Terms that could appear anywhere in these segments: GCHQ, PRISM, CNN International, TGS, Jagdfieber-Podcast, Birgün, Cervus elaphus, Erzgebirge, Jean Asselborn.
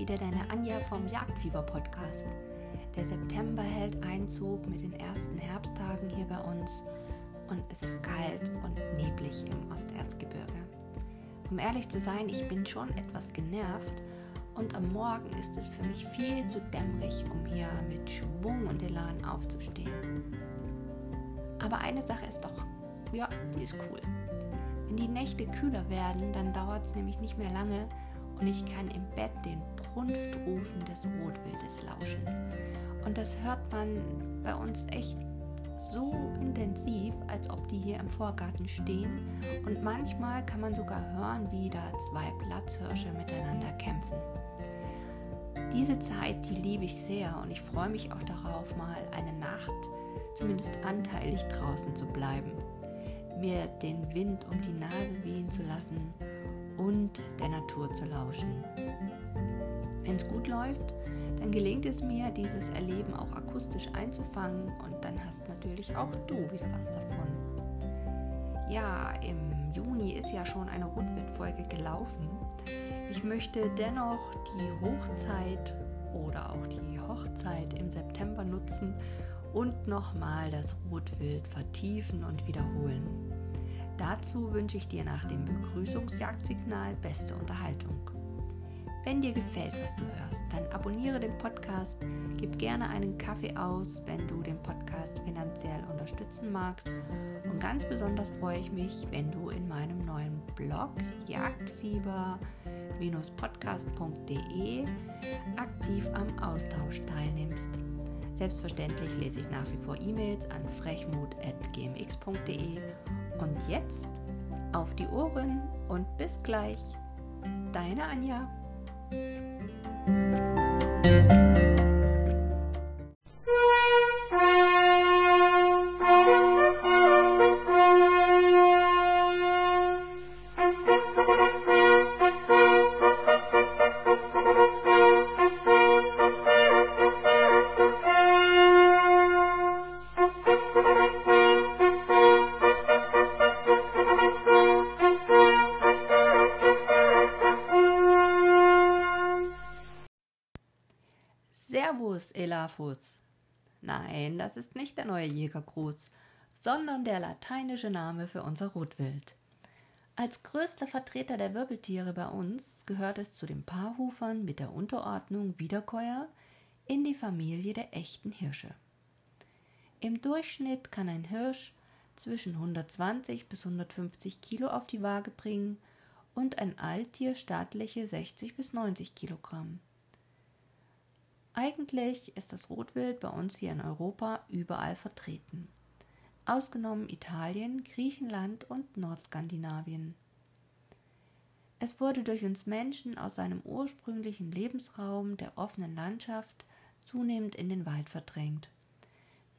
Wieder deine Anja vom Jagdfieber-Podcast. Der September hält Einzug mit den ersten Herbsttagen hier bei uns und es ist kalt und neblig im Osterzgebirge. Um ehrlich zu sein, ich bin schon etwas genervt und am Morgen ist es für mich viel zu dämmerig, um hier mit Schwung und Elan aufzustehen. Aber eine Sache ist doch, ja, die ist cool. Wenn die Nächte kühler werden, dann dauert es nämlich nicht mehr lange und ich kann im Bett den Brunftrufen des Rotwildes lauschen. Und das hört man bei uns echt so intensiv, als ob die hier im Vorgarten stehen. Und manchmal kann man sogar hören, wie da zwei Platzhirsche miteinander kämpfen. Diese Zeit, die liebe ich sehr und ich freue mich auch darauf, mal eine Nacht zumindest anteilig draußen zu bleiben, mir den Wind um die Nase wehen zu lassen und der Natur zu lauschen. Wenn es gut läuft, dann gelingt es mir, dieses Erleben auch akustisch einzufangen und dann hast natürlich auch du wieder was davon. Ja, im Juni ist ja schon eine Rotwildfolge gelaufen. Ich möchte dennoch die Hochzeit oder auch die Hochzeit im September nutzen und nochmal das Rotwild vertiefen und wiederholen. Dazu wünsche ich dir nach dem Begrüßungsjagdsignal beste Unterhaltung. Wenn dir gefällt, was du hörst, dann abonniere den Podcast, gib gerne einen Kaffee aus, wenn du den Podcast finanziell unterstützen magst. Und ganz besonders freue ich mich, wenn du in meinem neuen Blog jagdfieber-podcast.de aktiv am Austausch teilnimmst. Selbstverständlich lese ich nach wie vor E-Mails an frechmut@gmx.de. Und jetzt auf die Ohren und bis gleich. Deine Anja. Cervus elaphus. Nein, das ist nicht der neue Jägergruß, sondern der lateinische Name für unser Rotwild. Als größter Vertreter der Wirbeltiere bei uns gehört es zu den Paarhufern mit der Unterordnung Wiederkäuer in die Familie der echten Hirsche. Im Durchschnitt kann ein Hirsch zwischen 120 bis 150 Kilo auf die Waage bringen und ein Alttier stattliche 60 bis 90 Kilogramm. Eigentlich ist das Rotwild bei uns hier in Europa überall vertreten, ausgenommen Italien, Griechenland und Nordskandinavien. Es wurde durch uns Menschen aus seinem ursprünglichen Lebensraum der offenen Landschaft zunehmend in den Wald verdrängt.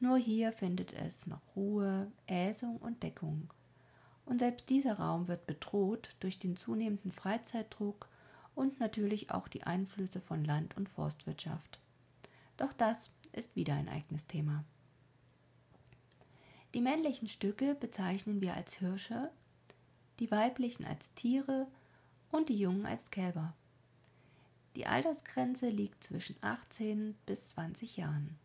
Nur hier findet es noch Ruhe, Äsung und Deckung. Und selbst dieser Raum wird bedroht durch den zunehmenden Freizeitdruck und natürlich auch die Einflüsse von Land- und Forstwirtschaft. Doch das ist wieder ein eigenes Thema. Die männlichen Stücke bezeichnen wir als Hirsche, die weiblichen als Tiere und die Jungen als Kälber. Die Altersgrenze liegt zwischen 18 bis 20 Jahren.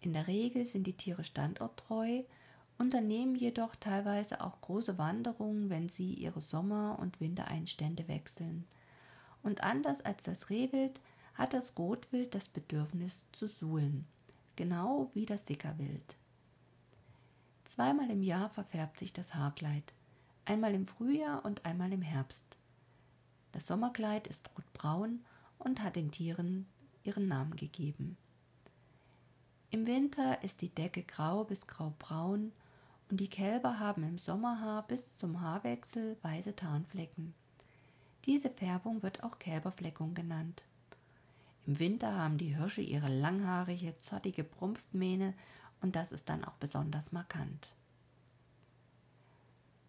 In der Regel sind die Tiere standorttreu, unternehmen jedoch teilweise auch große Wanderungen, wenn sie ihre Sommer- und Wintereinstände wechseln. Und anders als das Rehwild hat das Rotwild das Bedürfnis zu suhlen, genau wie das Sickerwild. Zweimal im Jahr verfärbt sich das Haarkleid, einmal im Frühjahr und einmal im Herbst. Das Sommerkleid ist rotbraun und hat den Tieren ihren Namen gegeben. Im Winter ist die Decke grau bis graubraun und die Kälber haben im Sommerhaar bis zum Haarwechsel weiße Tarnflecken. Diese Färbung wird auch Kälberfleckung genannt. Im Winter haben die Hirsche ihre langhaarige, zottige Prumpfmähne und das ist dann auch besonders markant.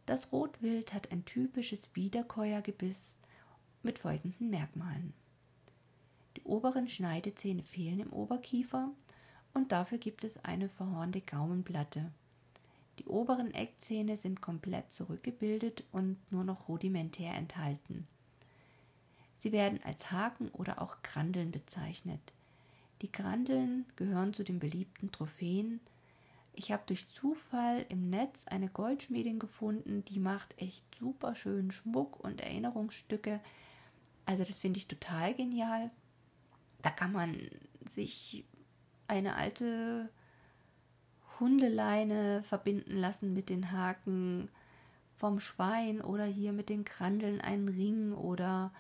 Das Rotwild hat ein typisches Wiederkäuergebiss mit folgenden Merkmalen. Die oberen Schneidezähne fehlen im Oberkiefer und dafür gibt es eine verhornte Gaumenplatte. Die oberen Eckzähne sind komplett zurückgebildet und nur noch rudimentär enthalten. Sie werden als Haken oder auch Grandeln bezeichnet. Die Grandeln gehören zu den beliebten Trophäen. Ich habe durch Zufall im Netz eine Goldschmiedin gefunden, die macht echt super schönen Schmuck und Erinnerungsstücke. Also das finde ich total genial. Da kann man sich eine alte Hundeleine verbinden lassen mit den Haken vom Schwein oder hier mit den Grandeln einen Ring oder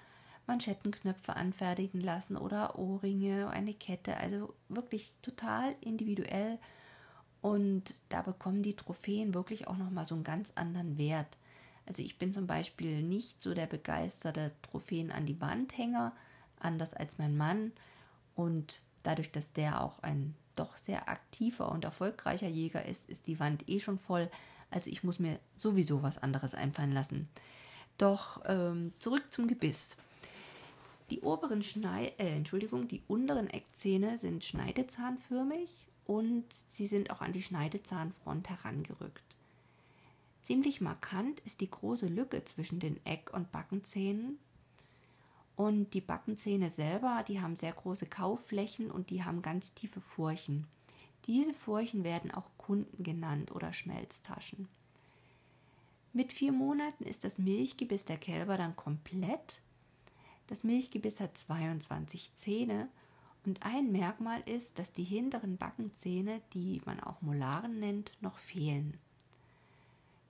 Manschettenknöpfe anfertigen lassen oder Ohrringe, eine Kette, also wirklich total individuell, und da bekommen die Trophäen wirklich auch nochmal so einen ganz anderen Wert. Also ich bin zum Beispiel nicht so der begeisterte Trophäen an die Wandhänger, anders als mein Mann, und dadurch, dass der auch ein doch sehr aktiver und erfolgreicher Jäger ist, ist die Wand eh schon voll, also ich muss mir sowieso was anderes einfallen lassen. Doch zurück zum Gebiss. Die unteren Eckzähne sind schneidezahnförmig und sie sind auch an die Schneidezahnfront herangerückt. Ziemlich markant ist die große Lücke zwischen den Eck- und Backenzähnen. Und die Backenzähne selber, die haben sehr große Kaufflächen und die haben ganz tiefe Furchen. Diese Furchen werden auch Kunden genannt oder Schmelztaschen. Mit 4 Monaten ist das Milchgebiss der Kälber dann komplett. Das Milchgebiss hat 22 Zähne und ein Merkmal ist, dass die hinteren Backenzähne, die man auch Molaren nennt, noch fehlen.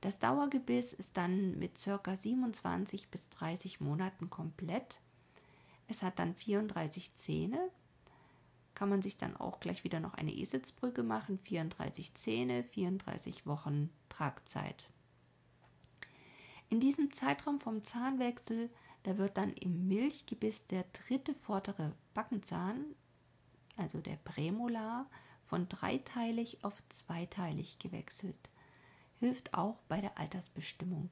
Das Dauergebiss ist dann mit ca. 27 bis 30 Monaten komplett. Es hat dann 34 Zähne. Kann man sich dann auch gleich wieder noch eine Eselsbrücke machen. 34 Zähne, 34 Wochen Tragzeit. In diesem Zeitraum vom Zahnwechsel, da wird dann im Milchgebiss der dritte vordere Backenzahn, also der Prämolar, von dreiteilig auf zweiteilig gewechselt. Hilft auch bei der Altersbestimmung.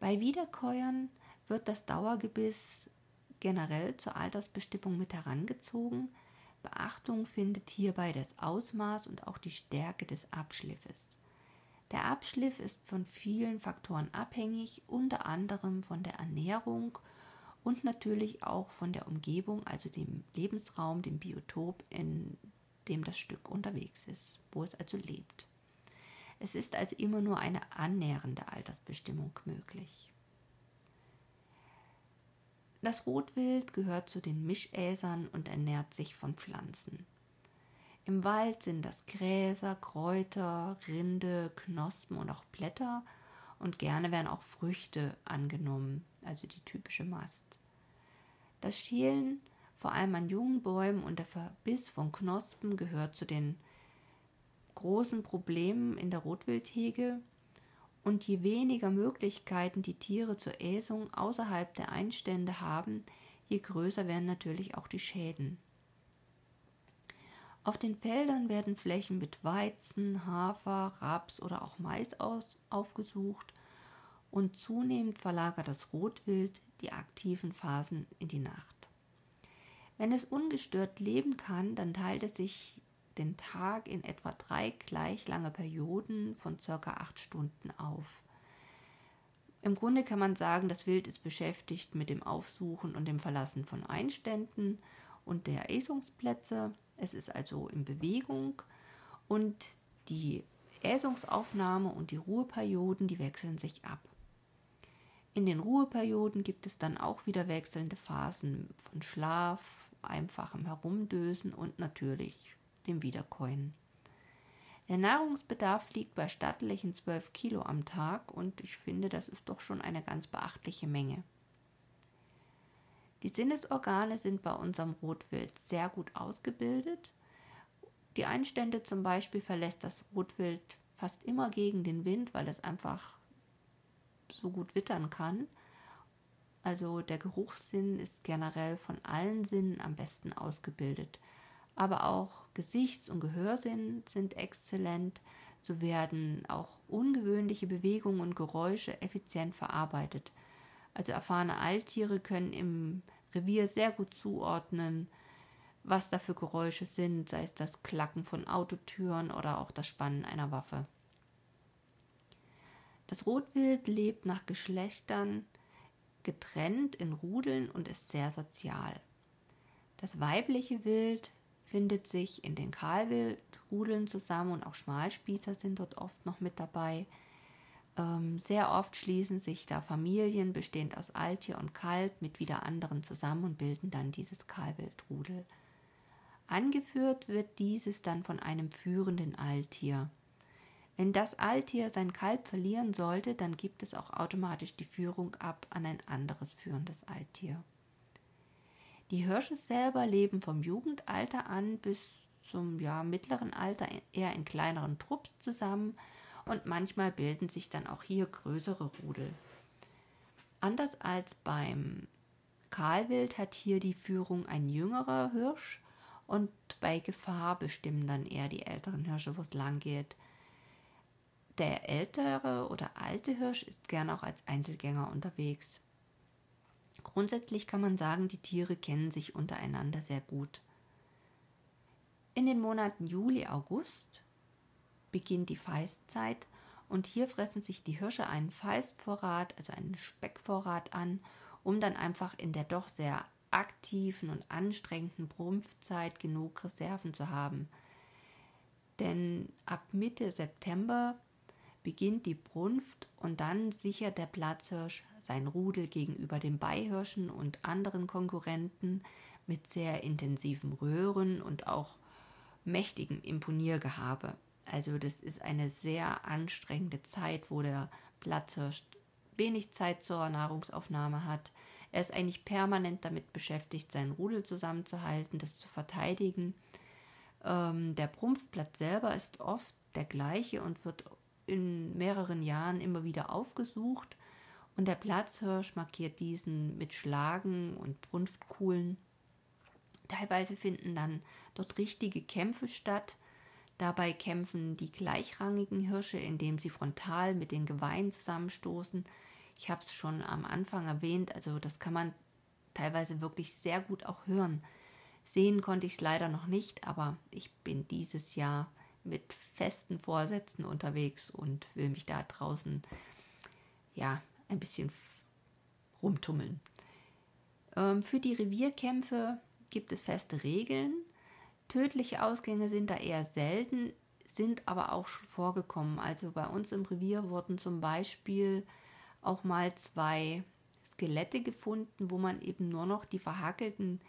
Bei Wiederkäuern wird das Dauergebiss generell zur Altersbestimmung mit herangezogen. Beachtung findet hierbei das Ausmaß und auch die Stärke des Abschliffes. Der Abschliff ist von vielen Faktoren abhängig, unter anderem von der Ernährung und natürlich auch von der Umgebung, also dem Lebensraum, dem Biotop, in dem das Stück unterwegs ist, wo es also lebt. Es ist also immer nur eine annähernde Altersbestimmung möglich. Das Rotwild gehört zu den Mischäsern und ernährt sich von Pflanzen. Im Wald sind das Gräser, Kräuter, Rinde, Knospen und auch Blätter, und gerne werden auch Früchte angenommen, also die typische Mast. Das Schälen, vor allem an jungen Bäumen, und der Verbiss von Knospen gehört zu den großen Problemen in der Rotwildhege, und je weniger Möglichkeiten die Tiere zur Äsung außerhalb der Einstände haben, je größer werden natürlich auch die Schäden. Auf den Feldern werden Flächen mit Weizen, Hafer, Raps oder auch Mais aufgesucht, und zunehmend verlagert das Rotwild die aktiven Phasen in die Nacht. Wenn es ungestört leben kann, dann teilt es sich den Tag in etwa 3 gleich lange Perioden von ca. 8 Stunden auf. Im Grunde kann man sagen, das Wild ist beschäftigt mit dem Aufsuchen und dem Verlassen von Einständen und der Äsungsplätze. Es ist also in Bewegung, und die Äsungsaufnahme und die Ruheperioden, die wechseln sich ab. In den Ruheperioden gibt es dann auch wieder wechselnde Phasen von Schlaf, einfachem Herumdösen und natürlich dem Wiederkäuen. Der Nahrungsbedarf liegt bei stattlichen 12 Kilo am Tag, und ich finde, das ist doch schon eine ganz beachtliche Menge. Die Sinnesorgane sind bei unserem Rotwild sehr gut ausgebildet. Die Einstände zum Beispiel verlässt das Rotwild fast immer gegen den Wind, weil es einfach so gut wittern kann. Also der Geruchssinn ist generell von allen Sinnen am besten ausgebildet. Aber auch Gesichts- und Gehörsinn sind exzellent. So werden auch ungewöhnliche Bewegungen und Geräusche effizient verarbeitet. Also erfahrene Alttiere können im Revier sehr gut zuordnen, was da für Geräusche sind, sei es das Klacken von Autotüren oder auch das Spannen einer Waffe. Das Rotwild lebt nach Geschlechtern getrennt in Rudeln und ist sehr sozial. Das weibliche Wild findet sich in den Kahlwildrudeln zusammen und auch Schmalspießer sind dort oft noch mit dabei. Sehr oft schließen sich da Familien, bestehend aus Alttier und Kalb, mit wieder anderen zusammen und bilden dann dieses Kahlwildrudel. Angeführt wird dieses dann von einem führenden Alttier. Wenn das Alttier sein Kalb verlieren sollte, dann gibt es auch automatisch die Führung ab an ein anderes führendes Alttier. Die Hirsche selber leben vom Jugendalter an bis zum mittleren Alter eher in kleineren Trupps zusammen und manchmal bilden sich dann auch hier größere Rudel. Anders als beim Kahlwild hat hier die Führung ein jüngerer Hirsch und bei Gefahr bestimmen dann eher die älteren Hirsche, wo es lang geht. Der ältere oder alte Hirsch ist gern auch als Einzelgänger unterwegs. Grundsätzlich kann man sagen, die Tiere kennen sich untereinander sehr gut. In den Monaten Juli, August beginnt die Feistzeit und hier fressen sich die Hirsche einen Feistvorrat, also einen Speckvorrat an, um dann einfach in der doch sehr aktiven und anstrengenden Brumpfzeit genug Reserven zu haben. Denn ab Mitte September beginnt die Brunft und dann sichert der Platzhirsch sein Rudel gegenüber den Beihirschen und anderen Konkurrenten mit sehr intensivem Röhren und auch mächtigem Imponiergehabe. Also das ist eine sehr anstrengende Zeit, wo der Platzhirsch wenig Zeit zur Nahrungsaufnahme hat. Er ist eigentlich permanent damit beschäftigt, seinen Rudel zusammenzuhalten, das zu verteidigen. Der Brumpfplatz selber ist oft der gleiche und wird in mehreren Jahren immer wieder aufgesucht und der Platzhirsch markiert diesen mit Schlagen und Brunftkuhlen. Teilweise finden dann dort richtige Kämpfe statt. Dabei kämpfen die gleichrangigen Hirsche, indem sie frontal mit den Geweihen zusammenstoßen. Ich habe es schon am Anfang erwähnt, also das kann man teilweise wirklich sehr gut auch hören. Sehen konnte ich es leider noch nicht, aber ich bin dieses Jahr mit festen Vorsätzen unterwegs und will mich da draußen ein bisschen rumtummeln. Für die Revierkämpfe gibt es feste Regeln. Tödliche Ausgänge sind da eher selten, sind aber auch schon vorgekommen. Also bei uns im Revier wurden zum Beispiel auch mal 2 Skelette gefunden, wo man eben nur noch die verhackelten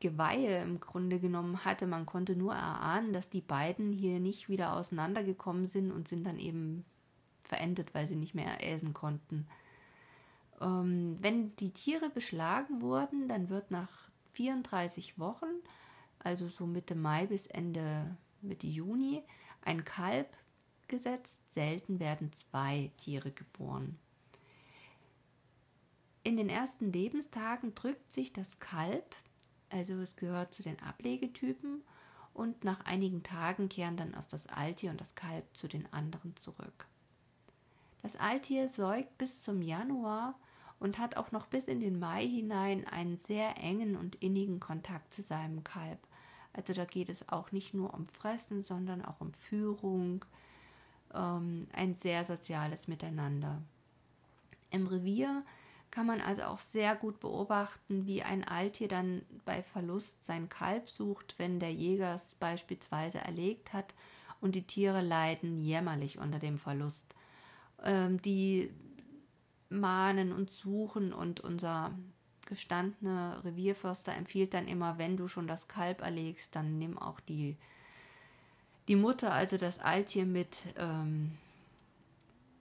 Geweihe im Grunde genommen hatte. Man konnte nur erahnen, dass die beiden hier nicht wieder auseinandergekommen sind und sind dann eben verendet, weil sie nicht mehr essen konnten. Wenn die Tiere beschlagen wurden, dann wird nach 34 Wochen, also so Mitte Mai bis Mitte Juni, ein Kalb gesetzt. Selten werden 2 Tiere geboren. In den ersten Lebenstagen drückt sich das Kalb, also es gehört zu den Ablegetypen, und nach einigen Tagen kehren dann erst das Alttier und das Kalb zu den anderen zurück. Das Alttier säugt bis zum Januar und hat auch noch bis in den Mai hinein einen sehr engen und innigen Kontakt zu seinem Kalb. Also da geht es auch nicht nur um Fressen, sondern auch um Führung, ein sehr soziales Miteinander. Im Revier kann man also auch sehr gut beobachten, wie ein Alttier dann bei Verlust sein Kalb sucht, wenn der Jäger es beispielsweise erlegt hat, und die Tiere leiden jämmerlich unter dem Verlust. Die mahnen und suchen, und unser gestandener Revierförster empfiehlt dann immer, wenn du schon das Kalb erlegst, dann nimm auch die Mutter, also das Alttier, mit,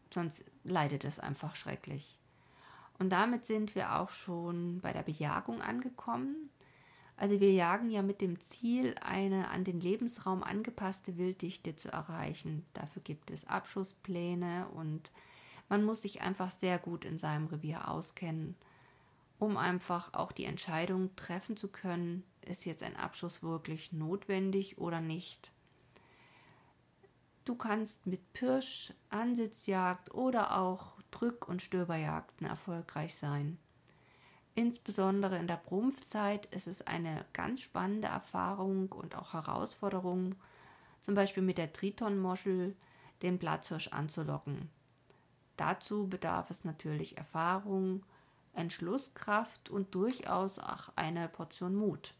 sonst leidet es einfach schrecklich. Und damit sind wir auch schon bei der Bejagung angekommen. Also wir jagen ja mit dem Ziel, eine an den Lebensraum angepasste Wilddichte zu erreichen. Dafür gibt es Abschusspläne und man muss sich einfach sehr gut in seinem Revier auskennen, um einfach auch die Entscheidung treffen zu können, ist jetzt ein Abschuss wirklich notwendig oder nicht. Du kannst mit Pirsch, Ansitzjagd oder auch Drück- und Stöberjagden erfolgreich sein. Insbesondere in der Brumpfzeit ist es eine ganz spannende Erfahrung und auch Herausforderung, zum Beispiel mit der Tritonmoschel den Platzhirsch anzulocken. Dazu bedarf es natürlich Erfahrung, Entschlusskraft und durchaus auch eine Portion Mut.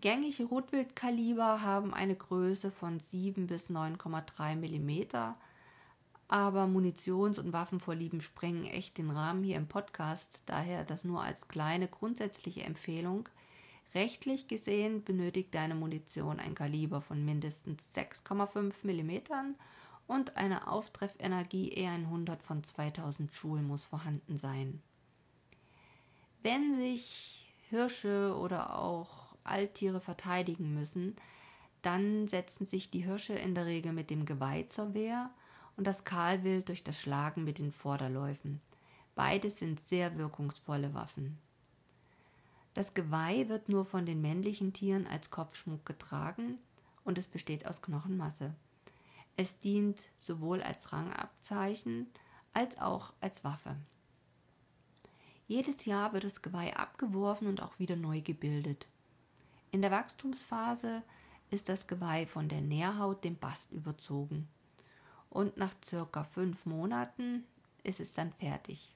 Gängige Rotwildkaliber haben eine Größe von 7 bis 9,3 mm, aber Munitions- und Waffenvorlieben sprengen echt den Rahmen hier im Podcast, daher das nur als kleine grundsätzliche Empfehlung. Rechtlich gesehen benötigt deine Munition ein Kaliber von mindestens 6,5 mm und eine Auftreffenergie E100 von 2000 Joule muss vorhanden sein. Wenn sich Hirsche oder auch Alttiere verteidigen müssen, dann setzen sich die Hirsche in der Regel mit dem Geweih zur Wehr und das Kahlwild durch das Schlagen mit den Vorderläufen. Beides sind sehr wirkungsvolle Waffen. Das Geweih wird nur von den männlichen Tieren als Kopfschmuck getragen und es besteht aus Knochenmasse. Es dient sowohl als Rangabzeichen als auch als Waffe. Jedes Jahr wird das Geweih abgeworfen und auch wieder neu gebildet. In der Wachstumsphase ist das Geweih von der Nährhaut dem Bast überzogen und nach ca. 5 Monaten ist es dann fertig.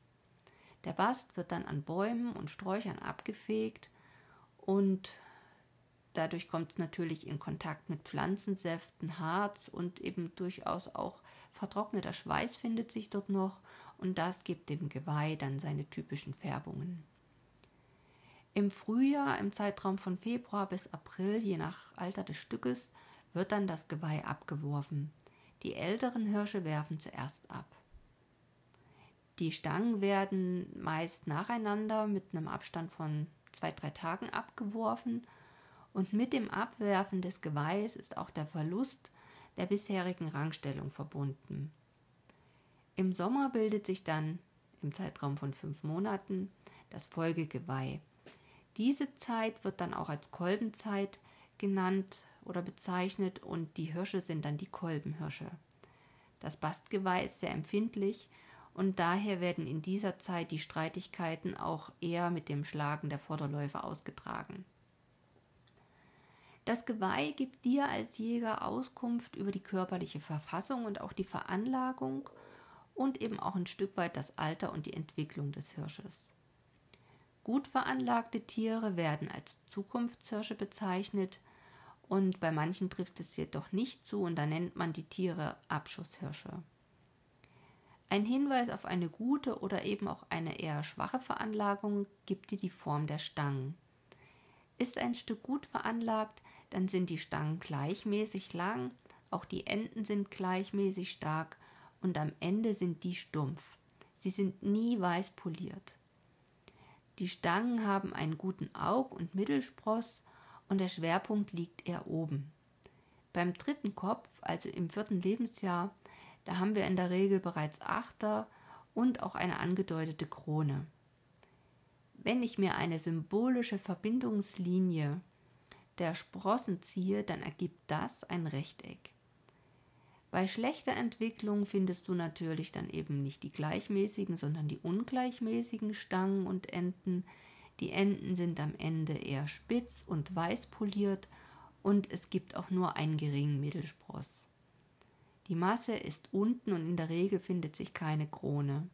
Der Bast wird dann an Bäumen und Sträuchern abgefegt und dadurch kommt es natürlich in Kontakt mit Pflanzensäften, Harz und eben durchaus auch vertrockneter Schweiß findet sich dort noch und das gibt dem Geweih dann seine typischen Färbungen. Im Frühjahr, im Zeitraum von Februar bis April, je nach Alter des Stückes, wird dann das Geweih abgeworfen. Die älteren Hirsche werfen zuerst ab. Die Stangen werden meist nacheinander mit einem Abstand von 2-3 Tagen abgeworfen und mit dem Abwerfen des Geweihs ist auch der Verlust der bisherigen Rangstellung verbunden. Im Sommer bildet sich dann, im Zeitraum von 5 Monaten, das Folgegeweih. Diese Zeit wird dann auch als Kolbenzeit genannt oder bezeichnet und die Hirsche sind dann die Kolbenhirsche. Das Bastgeweih ist sehr empfindlich und daher werden in dieser Zeit die Streitigkeiten auch eher mit dem Schlagen der Vorderläufe ausgetragen. Das Geweih gibt dir als Jäger Auskunft über die körperliche Verfassung und auch die Veranlagung und eben auch ein Stück weit das Alter und die Entwicklung des Hirsches. Gut veranlagte Tiere werden als Zukunftshirsche bezeichnet und bei manchen trifft es jedoch nicht zu und da nennt man die Tiere Abschusshirsche. Ein Hinweis auf eine gute oder eben auch eine eher schwache Veranlagung gibt dir die Form der Stangen. Ist ein Stück gut veranlagt, dann sind die Stangen gleichmäßig lang, auch die Enden sind gleichmäßig stark und am Ende sind die stumpf. Sie sind nie weiß poliert. Die Stangen haben einen guten Aug- und Mittelspross und der Schwerpunkt liegt eher oben. Beim 3. Kopf, also im 4. Lebensjahr, da haben wir in der Regel bereits Achter und auch eine angedeutete Krone. Wenn ich mir eine symbolische Verbindungslinie der Sprossen ziehe, dann ergibt das ein Rechteck. Bei schlechter Entwicklung findest du natürlich dann eben nicht die gleichmäßigen, sondern die ungleichmäßigen Stangen und Enden. Die Enden sind am Ende eher spitz und weiß poliert und es gibt auch nur einen geringen Mittelspross. Die Masse ist unten und in der Regel findet sich keine Krone.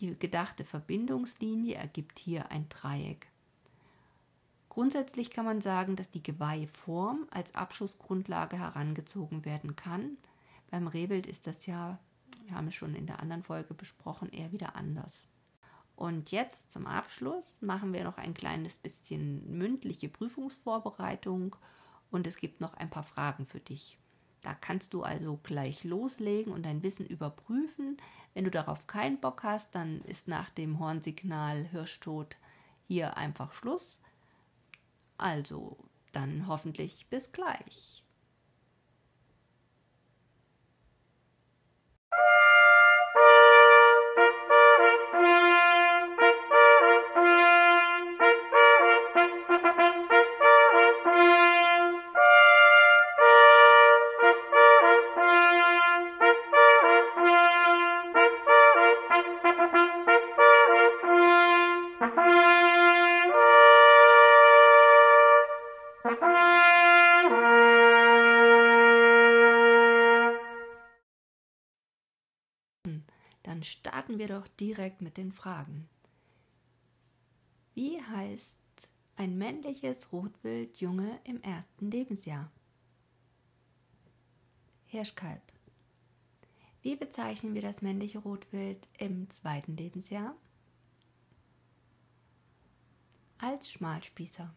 Die gedachte Verbindungslinie ergibt hier ein Dreieck. Grundsätzlich kann man sagen, dass die Geweihform als Abschussgrundlage herangezogen werden kann. Beim Rehwild ist das ja, wir haben es schon in der anderen Folge besprochen, eher wieder anders. Und jetzt zum Abschluss machen wir noch ein kleines bisschen mündliche Prüfungsvorbereitung und es gibt noch ein paar Fragen für dich. Da kannst du also gleich loslegen und dein Wissen überprüfen. Wenn du darauf keinen Bock hast, dann ist nach dem Hornsignal Hirschtod hier einfach Schluss. Also, dann hoffentlich bis gleich. Dann starten wir doch direkt mit den Fragen. Wie heißt ein männliches Rotwildjunge im ersten Lebensjahr? Hirschkalb. Wie bezeichnen wir das männliche Rotwild im zweiten Lebensjahr? Als Schmalspießer.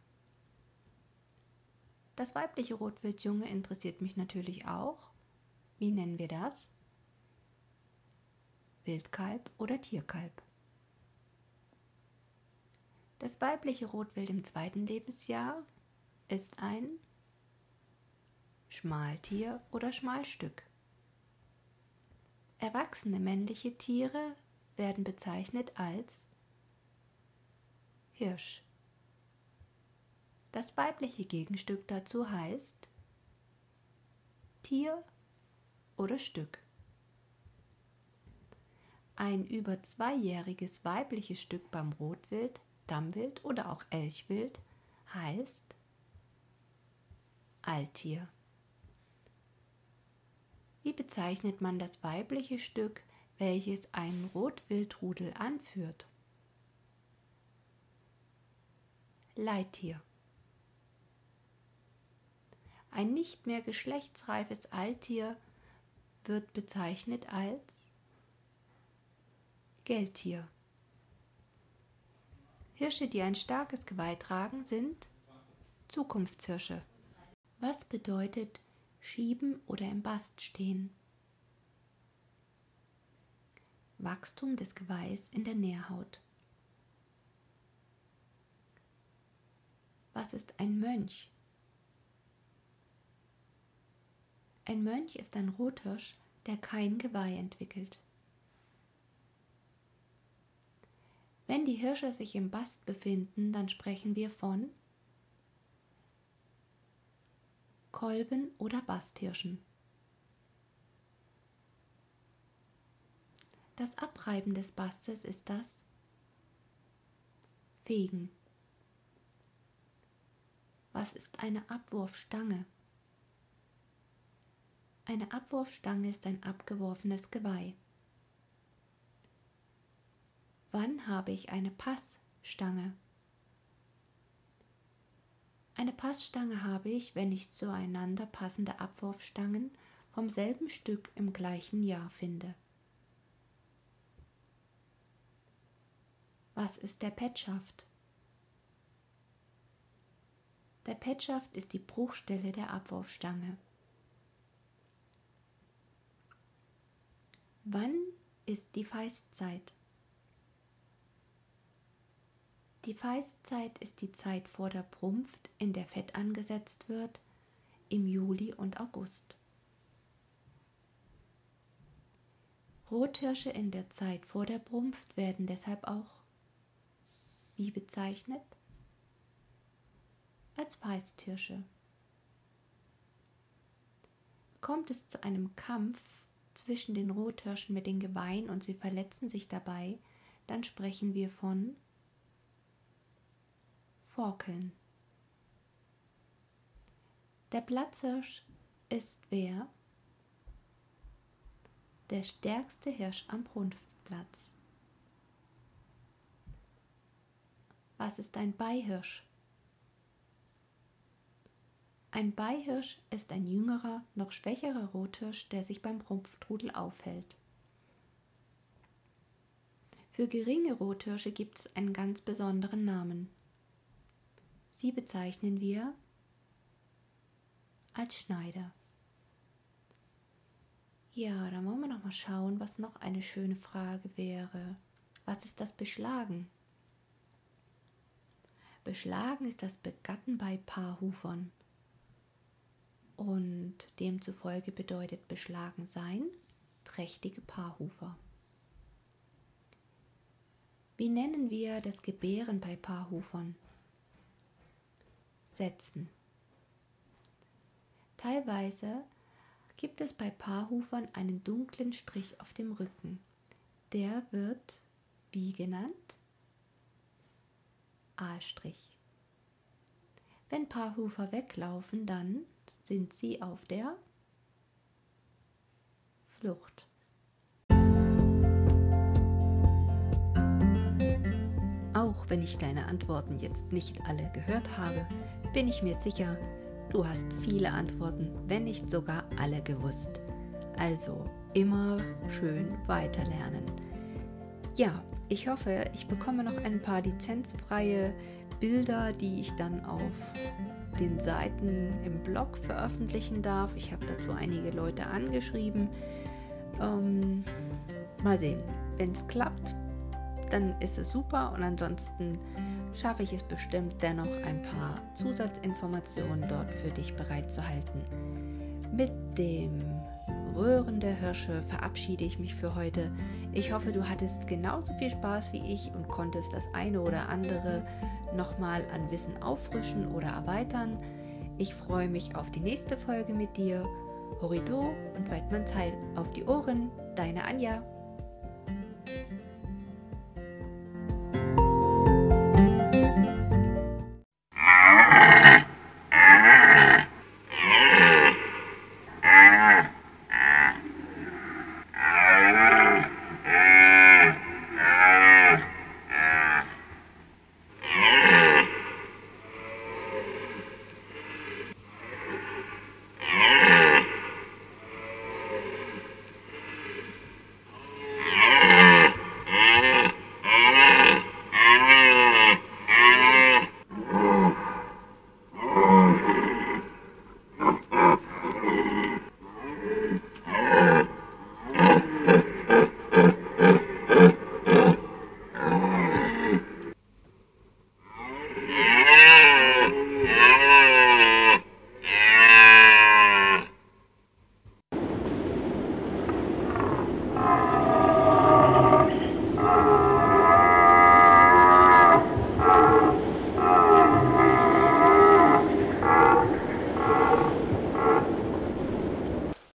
Das weibliche Rotwildjunge interessiert mich natürlich auch. Wie nennen wir das? Wildkalb oder Tierkalb. Das weibliche Rotwild im zweiten Lebensjahr ist ein Schmaltier oder Schmalstück. Erwachsene männliche Tiere werden bezeichnet als Hirsch. Das weibliche Gegenstück dazu heißt Tier oder Stück. Ein über 2-jähriges weibliches Stück beim Rotwild, Dammwild oder auch Elchwild heißt Alttier. Wie bezeichnet man das weibliche Stück, welches einen Rotwildrudel anführt? Leittier. Ein nicht mehr geschlechtsreifes Alttier wird bezeichnet als Gelttier. Hirsche, die ein starkes Geweih tragen, sind Zukunftshirsche. Was bedeutet Schieben oder im Bast stehen? Wachstum des Geweihs in der Nährhaut. Was ist ein Mönch? Ein Mönch ist ein Rothirsch, der kein Geweih entwickelt. Wenn die Hirsche sich im Bast befinden, dann sprechen wir von Kolben- oder Basthirschen. Das Abreiben des Bastes ist das Fegen. Was ist eine Abwurfstange? Eine Abwurfstange ist ein abgeworfenes Geweih. Wann habe ich eine Passstange? Eine Passstange habe ich, wenn ich zueinander passende Abwurfstangen vom selben Stück im gleichen Jahr finde. Was ist der Petschaft? Der Petschaft ist die Bruchstelle der Abwurfstange. Wann ist die Feistzeit? Die Feistzeit ist die Zeit vor der Prunft, in der Fett angesetzt wird, im Juli und August. Rothirsche in der Zeit vor der Prunft werden deshalb auch wie bezeichnet? Als Feisthirsche. Kommt es zu einem Kampf zwischen den Rothirschen mit den Geweihen und sie verletzen sich dabei, dann sprechen wir von Forkeln. Der Platzhirsch ist wer? Der stärkste Hirsch am Brunftplatz. Was ist ein Beihirsch? Ein Beihirsch ist ein jüngerer, noch schwächerer Rothirsch, der sich beim Brunftrudel aufhält. Für geringe Rothirsche gibt es einen ganz besonderen Namen. Sie bezeichnen wir als Schneider. Ja, dann wollen wir noch mal schauen, was noch eine schöne Frage wäre. Was ist das Beschlagen? Beschlagen ist das Begatten bei Paarhufern. Und demzufolge bedeutet Beschlagen sein trächtige Paarhufer. Wie nennen wir das Gebären bei Paarhufern? Setzen. Teilweise gibt es bei Paarhufern einen dunklen Strich auf dem Rücken. Der wird wie genannt? A-Strich. Wenn Paarhufer weglaufen, dann sind sie auf der Flucht. Auch wenn ich deine Antworten jetzt nicht alle gehört habe, bin ich mir sicher, du hast viele Antworten, wenn nicht sogar alle gewusst. Also immer schön weiterlernen. Ja, ich hoffe, ich bekomme noch ein paar lizenzfreie Bilder, die ich dann auf den Seiten im Blog veröffentlichen darf. Ich habe dazu einige Leute angeschrieben. Mal sehen, wenn es klappt, dann ist es super und ansonsten schaffe ich es bestimmt dennoch, ein paar Zusatzinformationen dort für dich bereitzuhalten. Mit dem Röhren der Hirsche verabschiede ich mich für heute. Ich hoffe, du hattest genauso viel Spaß wie ich und konntest das eine oder andere nochmal an Wissen auffrischen oder erweitern. Ich freue mich auf die nächste Folge mit dir. Horrido und Weidmannsheil auf die Ohren, deine Anja.